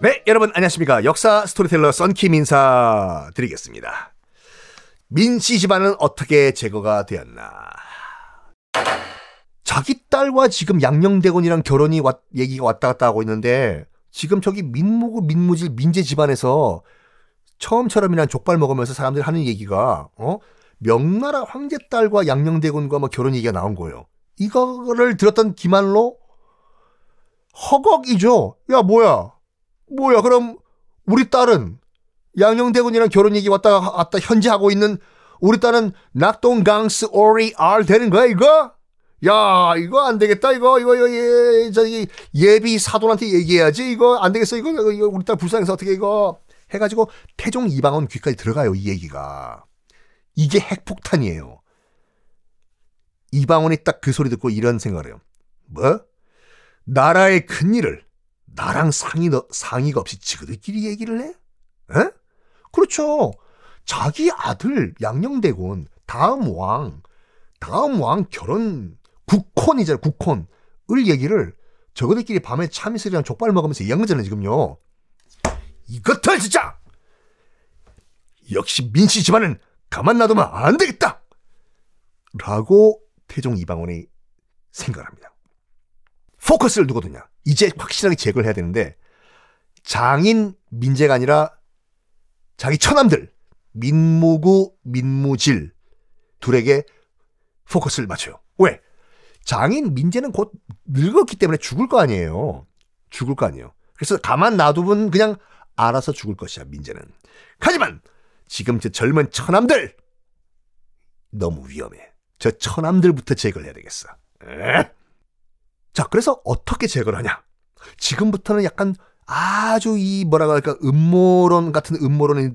네, 여러분 안녕하십니까. 역사 스토리텔러 썬킴 인사드리겠습니다. 민씨 집안은 어떻게 제거가 되었나. 자기 딸과 지금 양녕대군이랑 결혼이 얘기가 왔다 갔다 하고 있는데, 지금 저기 민무구, 민무질, 민재 집안에서 처음처럼이란 족발 먹으면서 사람들이 하는 얘기가 명나라 황제 딸과 양녕대군과 뭐 결혼 얘기가 나온 거예요. 이거를 들었던 김만로 허걱이죠. 야, 뭐야 그럼 우리 딸은 양녕대군이랑 결혼 얘기 왔다 갔다 현재 하고 있는 우리 딸은 낙동강스 오리 알 되는 거야 이거? 야, 이거 안 되겠다. 이거 예비 사돈한테 얘기해야지. 이거 안 되겠어. 이거 우리 딸 불쌍해서 어떻게 이거 해가지고 태종 이방원 귀까지 들어가요. 이 얘기가. 이게 핵폭탄이에요. 이방원이 딱 그 소리 듣고 이런 생각을 해요. 뭐? 나라의 큰일을 나랑 상의가 없이 지그들끼리 얘기를 해? 에? 그렇죠. 자기 아들 양녕대군 다음 왕 결혼 국혼이잖아요. 국혼을 얘기를 저거들끼리 밤에 참이슬이랑 족발 먹으면서 얘기한 거잖아요. 지금요. 이것들 진짜 역시 민씨 집안은 가만 놔두면 안 되겠다 라고 태종 이방원이 생각합니다. 포커스를 누가 두냐. 이제 확실하게 제거를 해야 되는데, 장인 민재가 아니라 자기 처남들 민무구, 민무질 둘에게 포커스를 맞춰요. 왜? 장인 민재는 곧 늙었기 때문에 죽을 거 아니에요. 그래서 가만 놔두면 그냥 알아서 죽을 것이야, 민재는. 하지만 지금 저 젊은 처남들 너무 위험해. 저 처남들부터 제거를 해야 되겠어. 에? 자, 그래서 어떻게 제거를 하냐. 지금부터는 약간 아주 음모론 같은 음모론이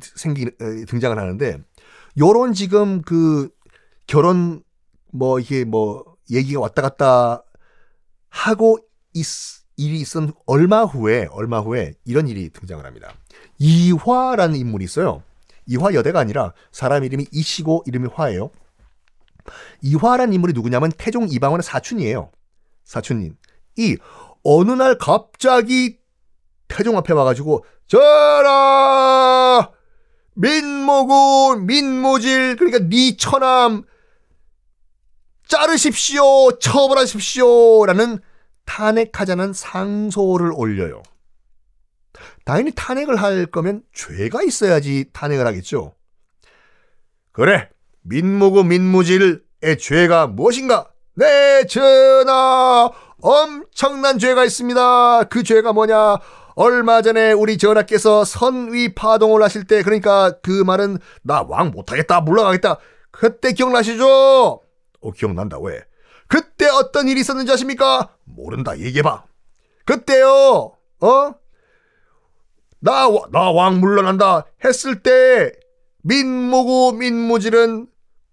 등장을 하는데, 요런 지금 그 결혼 얘기가 왔다 갔다 하고 일이 있었던 얼마 후에 이런 일이 등장을 합니다. 이화라는 인물이 있어요. 이화 여대가 아니라 사람 이름이 이시고 이름이 화예요. 이화라는 인물이 누구냐면 태종 이방원의 사촌이에요. 사촌인. 이 어느 날 갑자기 태종 앞에 와가지고 저라 민무구 민무질, 그러니까 네 처남 자르십시오, 처벌하십시오 라는 탄핵하자는 상소를 올려요. 당연히 탄핵을 할 거면 죄가 있어야지 탄핵을 하겠죠. 그래, 민무구 민무질의 죄가 무엇인가? 네, 전하, 엄청난 죄가 있습니다. 그 죄가 뭐냐? 얼마 전에 우리 전하께서 선위 파동을 하실 때, 그러니까 그 말은 나 왕 못하겠다, 물러가겠다, 그때 기억나시죠? 기억난다. 왜? 그때 어떤 일이 있었는지 아십니까? 모른다, 얘기해봐. 그때요, 나 왕 물러난다 했을 때 민무구 민무질은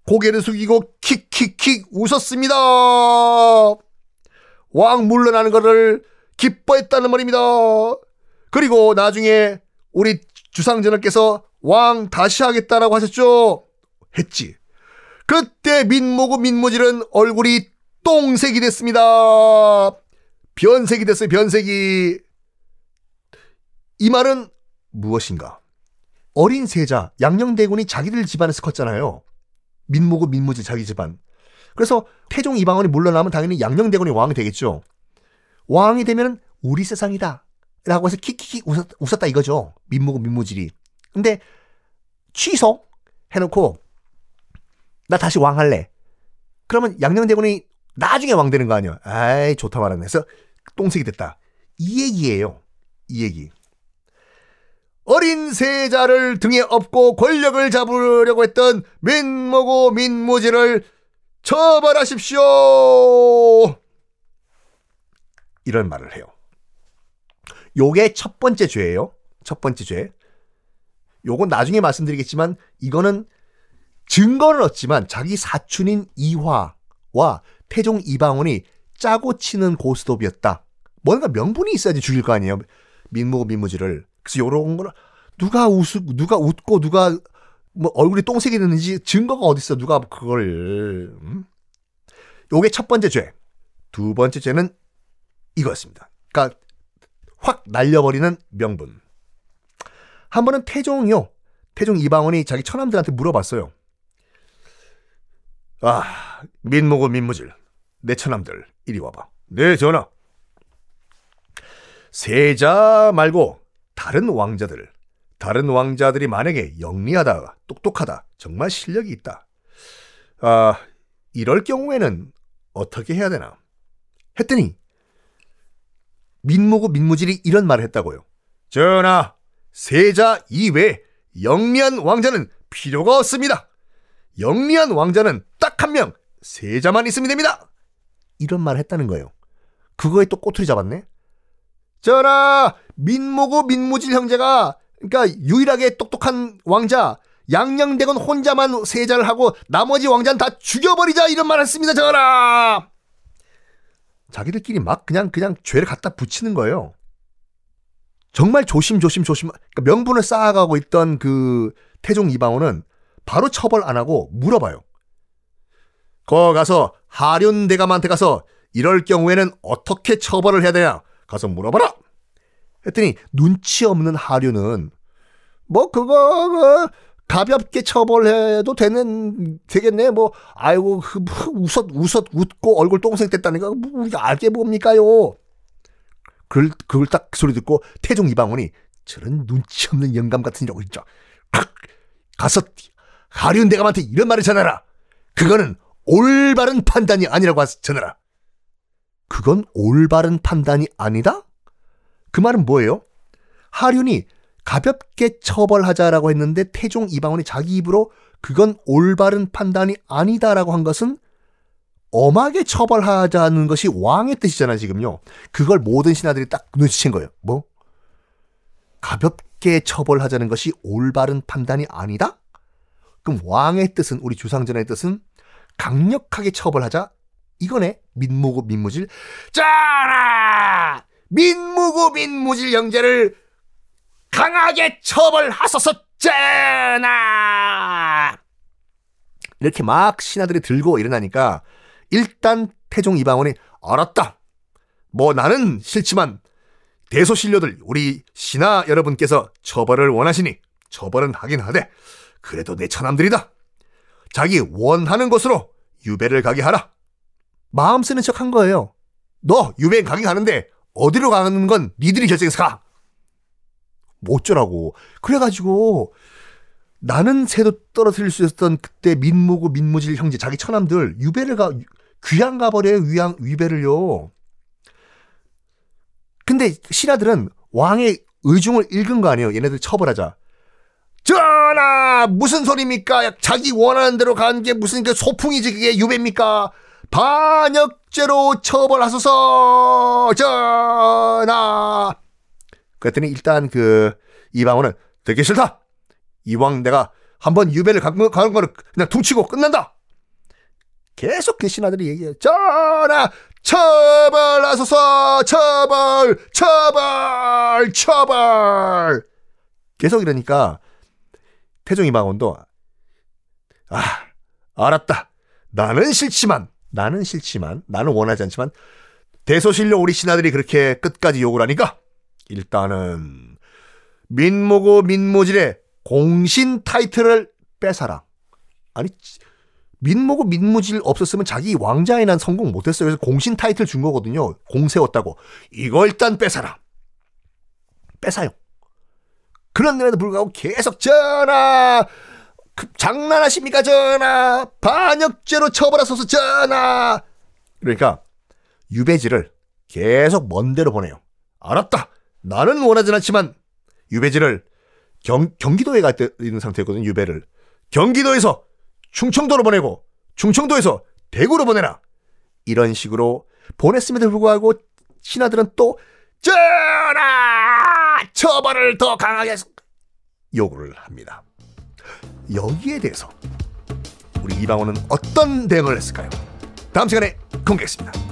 고개를 숙이고 킥킥킥 웃었습니다. 왕 물러나는 거를 기뻐했다는 말입니다. 그리고 나중에 우리 주상전하께서 왕 다시 하겠다라고 하셨죠? 했지. 그때 민무구 민무질은 얼굴이 똥색이 됐습니다. 변색이 됐어요. 변색이. 이 말은 무엇인가? 어린 세자 양녕대군이 자기들 집안에서 컸잖아요. 민무구 민무질 자기 집안. 그래서 태종 이방원이 물러나면 당연히 양녕대군이 왕이 되겠죠. 왕이 되면 우리 세상이다 라고 해서 킥킥킥 웃었다 이거죠. 민무구 민무질이. 근데 취소 해놓고 나 다시 왕 할래. 그러면 양녕대군이 나중에 왕 되는 거 아니야. 아이, 좋다 말았네. 그래서 똥색이 됐다. 이 얘기예요. 이 얘기. 어린 세자를 등에 업고 권력을 잡으려고 했던 민무구 민무질을 처벌하십시오. 이런 말을 해요. 요게 첫 번째 죄예요. 첫 번째 죄. 요건 나중에 말씀드리겠지만, 이거는 증거는 없지만 자기 사촌인 이화와 태종 이방원이 짜고 치는 고스톱이었다. 뭔가 명분이 있어야지 죽일 거 아니에요. 민무구 민무질을. 그래서 요런 거는 누가 웃고 누가 뭐 얼굴이 똥색이 됐는지 증거가 어디 있어. 누가 그걸. 요게 첫 번째 죄. 두 번째 죄는 이거였습니다. 그러니까 확 날려버리는 명분. 한 번은 태종 이방원이 자기 처남들한테 물어봤어요. 아, 민무구 민무질, 내 처남들 이리 와봐. 네, 전하. 세자 말고 다른 왕자들이 만약에 영리하다, 똑똑하다, 정말 실력이 있다, 아, 이럴 경우에는 어떻게 해야 되나? 했더니 민무구 민무질이 이런 말을 했다고요. 전하, 세자 이외에 영리한 왕자는 필요가 없습니다. 영리한 왕자는 딱 한 명, 세자만 있으면 됩니다. 이런 말을 했다는 거예요. 그거에 또 꼬투리 잡았네. 전하, 민무구 민무질 형제가, 그러니까 유일하게 똑똑한 왕자 양녕대군 혼자만 세자를 하고 나머지 왕자는 다 죽여버리자, 이런 말을 했습니다. 전하. 자기들끼리 막 그냥 죄를 갖다 붙이는 거예요. 정말 조심조심, 그러니까 명분을 쌓아가고 있던 그 태종 이방원은 바로 처벌 안 하고 물어봐요. 거 가서 하륜 대감한테 가서 이럴 경우에는 어떻게 처벌을 해야 되냐, 가서 물어봐라. 했더니 눈치 없는 하륜은 뭐 그거 가볍게 처벌해도 되겠네. 뭐 아이고 웃고 얼굴 똥색 됐다니까 우리가 알게 뭡니까요. 그걸 딱 소리 듣고 태종 이방원이 저런 눈치 없는 영감 같은 이라고 진짜 가서 하륜 대감한테 이런 말을 전하라. 그거는 올바른 판단이 아니라고 전하라. 그건 올바른 판단이 아니다? 그 말은 뭐예요? 하륜이 가볍게 처벌하자라고 했는데 태종 이방원이 자기 입으로 그건 올바른 판단이 아니다라고 한 것은 엄하게 처벌하자는 것이 왕의 뜻이잖아요, 지금요. 그걸 모든 신하들이 딱 눈치챈 거예요. 뭐? 가볍게 처벌하자는 것이 올바른 판단이 아니다? 그럼 왕의 뜻은, 우리 주상전의 뜻은 강력하게 처벌하자? 이거네. 민무구 민무질. 짜라! 민무구 민무질 형제를 강하게 처벌하소서, 짜나! 이렇게 막 신하들이 들고 일어나니까 일단 태종 이방원이 알았다. 뭐 나는 싫지만 대소신료들 우리 신하 여러분께서 처벌을 원하시니 처벌은 하긴 하되 그래도 내 처남들이다. 자기 원하는 곳으로 유배를 가게 하라. 마음 쓰는 척 한 거예요. 너 유배 가긴 가는데 어디로 가는 건 니들이 결정해서 가. 뭐 어쩌라고. 그래가지고 나는 새도 떨어뜨릴 수 있었던 그때 민무구 민무질 형제 자기 처남들 유배를 귀양 가버려요. 위배를요. 근데 신하들은 왕의 의중을 읽은 거 아니에요. 얘네들 처벌하자. 전하, 무슨 소리입니까? 자기 원하는 대로 간 게 무슨 그 소풍이지 그게 유배입니까? 반역죄로 처벌하소서, 전하. 그랬더니 일단 그 이방원은 되게 싫다. 이왕 내가 한번 유배를 가는 거를 그냥 퉁치고 끝난다. 계속 그 신하들이 얘기해요. 전하, 처벌하소서, 처벌. 계속 이러니까 태종 이방원도 아, 알았다. 나는 싫지만 나는 원하지 않지만 대소신료 우리 신하들이 그렇게 끝까지 욕을 하니까 일단은 민무구 민무질의 공신 타이틀을 뺏어라. 아니, 민무구 민무질 없었으면 자기 왕자에 난 성공 못했어요. 그래서 공신 타이틀 준 거거든요. 공세웠다고. 이거 일단 뺏어라. 뺏어요. 그런데도 불구하고 계속 전하, 장난하십니까 전하, 반역죄로 처벌하소서 전하. 그러니까 유배지를 계속 먼 데로 보내요. 알았다. 나는 원하진 않지만 유배지를 경기도에 가 있는 상태였거든요. 유배를 경기도에서 충청도로 보내고 충청도에서 대구로 보내라. 이런 식으로 보냈음에도 불구하고 신하들은 또 전하, 처벌을 더 강하게 요구를 합니다. 여기에 대해서 우리 이방원은 어떤 대응을 했을까요? 다음 시간에 공개하겠습니다.